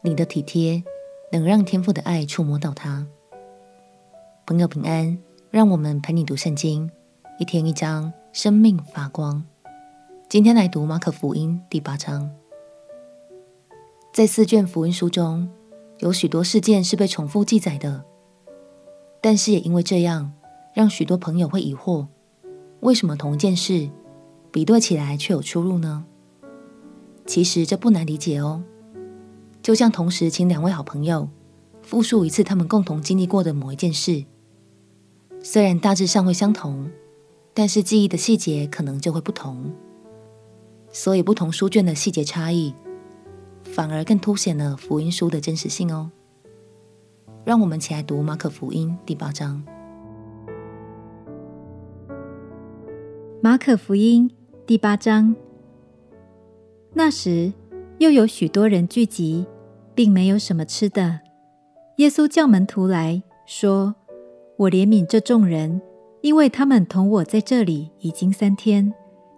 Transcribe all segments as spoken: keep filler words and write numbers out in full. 你的体贴能让天父的爱触摸到他。朋友平安，让我们陪你读圣经，一天一章，生命发光。今天来读马可福音第八章。在四卷福音书中，有许多事件是被重复记载的，但是也因为这样，让许多朋友会疑惑，为什么同一件事比对起来却有出入呢？其实这不难理解哦，就像同时请两位好朋友复述一次他们共同经历过的某一件事，虽然大致上会相同，但是记忆的细节可能就会不同，所以不同书卷的细节差异反而更凸显了福音书的真实性哦。让我们起来读马可福音第八章。马可福音第八章。那时又有许多人聚集，并没有什么吃的。耶稣叫门徒来说，我怜悯这众人，因为他们同我在这里已经三天，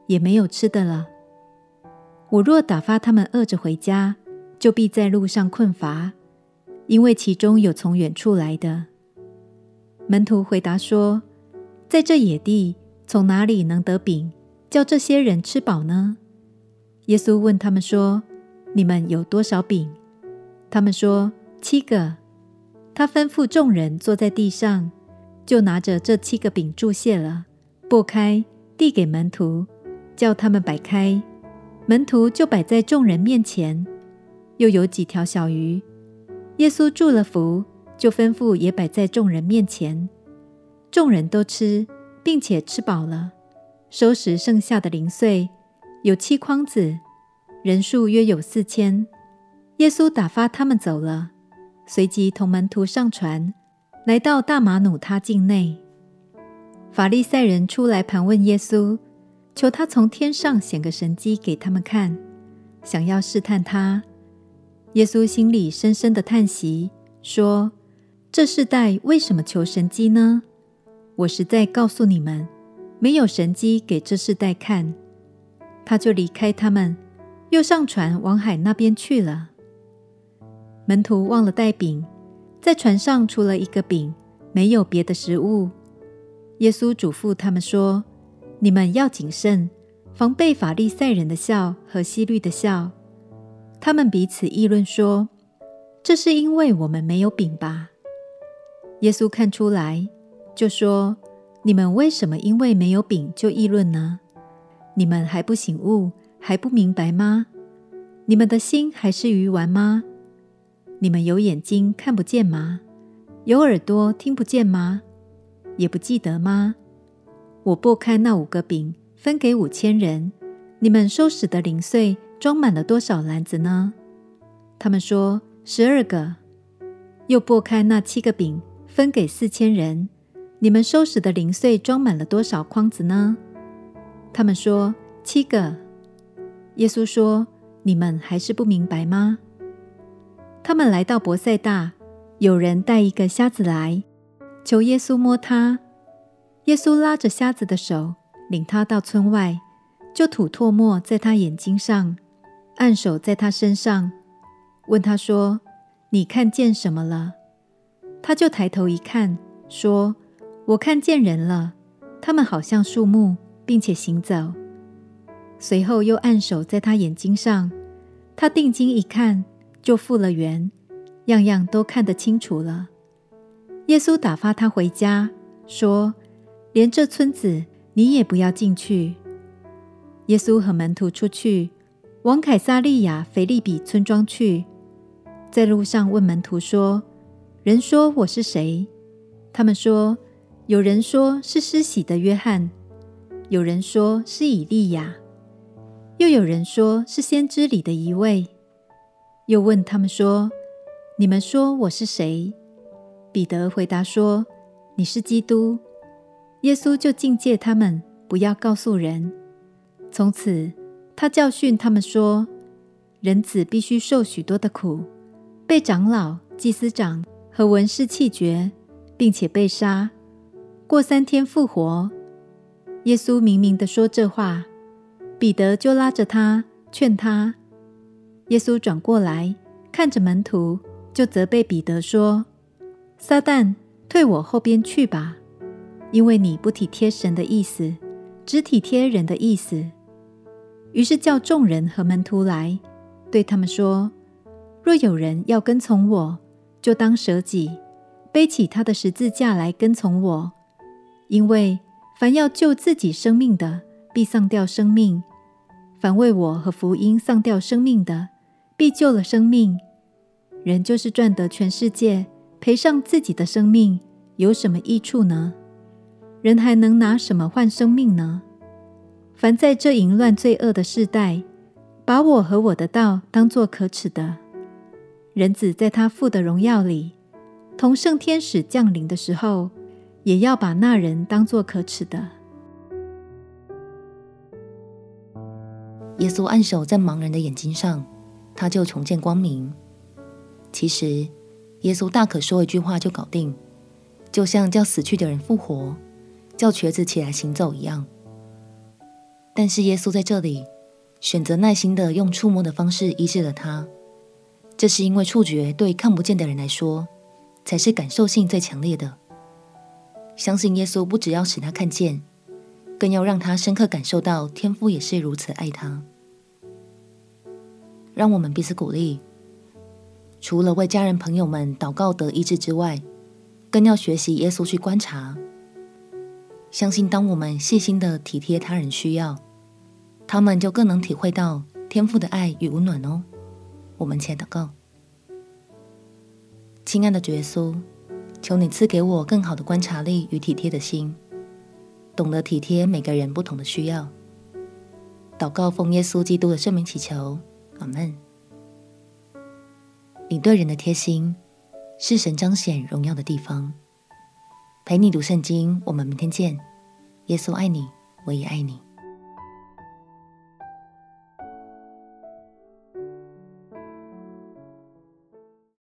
也没有吃的了。我若打发他们饿着回家，就必在路上困乏，因为其中有从远处来的。门徒回答说，在这野地从哪里能得饼叫这些人吃饱呢？耶稣问他们说，你们有多少饼？他们说，七个。他吩咐众人坐在地上，就拿着这七个饼祝谢了，擘开递给门徒，叫他们摆开，门徒就摆在众人面前。又有几条小鱼，耶稣祝了福，就吩咐也摆在众人面前。众人都吃，并且吃饱了，收拾剩下的零碎有七筐子，人数约有四千。耶稣打发他们走了，随即同门徒上船，来到大马努他境内。法利赛人出来盘问耶稣，求他从天上显个神迹给他们看，想要试探他。耶稣心里深深的叹息，说，这世代为什么求神迹呢？我实在告诉你们，没有神迹给这世代看。他就离开他们，又上船往海那边去了。门徒忘了带饼，在船上除了一个饼，没有别的食物。耶稣嘱咐他们说，你们要谨慎，防备法利赛人的酵和希律的酵。他们彼此议论说，这是因为我们没有饼吧？耶稣看出来，就说，你们为什么因为没有饼就议论呢？你们还不醒悟，还不明白吗？你们的心还是愚顽吗？你们有眼睛看不见吗？有耳朵听不见吗？也不记得吗？我擘开那五个饼，分给五千人，你们收拾的零碎装满了多少篮子呢？他们说，十二个。又擘开那七个饼，分给四千人，你们收拾的零碎装满了多少筐子呢？他们说，七个。耶稣说，你们还是不明白吗？他们来到伯赛大，有人带一个瞎子来，求耶稣摸他。耶稣拉着瞎子的手，领他到村外，就吐唾沫在他眼睛上，按手在他身上，问他说，你看见什么了？他就抬头一看，说，我看见人了，他们好像树木，并且行走。随后又按手在他眼睛上，他定睛一看，就复了原，样样都看得清楚了。耶稣打发他回家，说，连这村子你也不要进去。耶稣和门徒出去，往凯撒利亚腓利比村庄去，在路上问门徒说，人说我是谁？他们说，有人说是施洗的约翰，有人说是以利亚，又有人说是先知里的一位。又问他们说，你们说我是谁？彼得回答说，你是基督。耶稣就禁戒他们不要告诉人。从此他教训他们说，人子必须受许多的苦，被长老、祭司长和文士弃绝，并且被杀，过三天复活。耶稣明明地说这话，彼得就拉着他劝他。耶稣转过来看着门徒，就责备彼得说：撒旦，退我后边去吧，因为你不体贴神的意思，只体贴人的意思。于是叫众人和门徒来，对他们说：若有人要跟从我，就当舍己，背起他的十字架来跟从我。因为凡要救自己生命的，必丧掉生命；凡为我和福音丧掉生命的，必救了生命。人就是赚得全世界，赔上自己的生命，有什么益处呢？人还能拿什么换生命呢？凡在这淫乱罪恶的世代，把我和我的道当作可耻的，人子在他父的荣耀里，同圣天使降临的时候，也要把那人当作可耻的。耶稣按手在盲人的眼睛上，他就重见光明。其实耶稣大可说一句话就搞定，就像叫死去的人复活，叫瘸子起来行走一样。但是耶稣在这里选择耐心地用触摸的方式医治了他，这是因为触觉对看不见的人来说才是感受性最强烈的。相信耶稣不只要使他看见，更要让他深刻感受到天父也是如此爱他。让我们彼此鼓励，除了为家人朋友们祷告得医治之外，更要学习耶稣去观察。相信当我们细心地体贴他人需要，他们就更能体会到天父的爱与温暖哦。我们且祷告。亲爱的主耶稣，求你赐给我更好的观察力与体贴的心，懂得体贴每个人不同的需要。祷告奉耶稣基督的圣名祈求，阿们。你对人的贴心是神彰显荣耀的地方。陪你读圣经，我们明天见。耶稣爱你，我也爱你。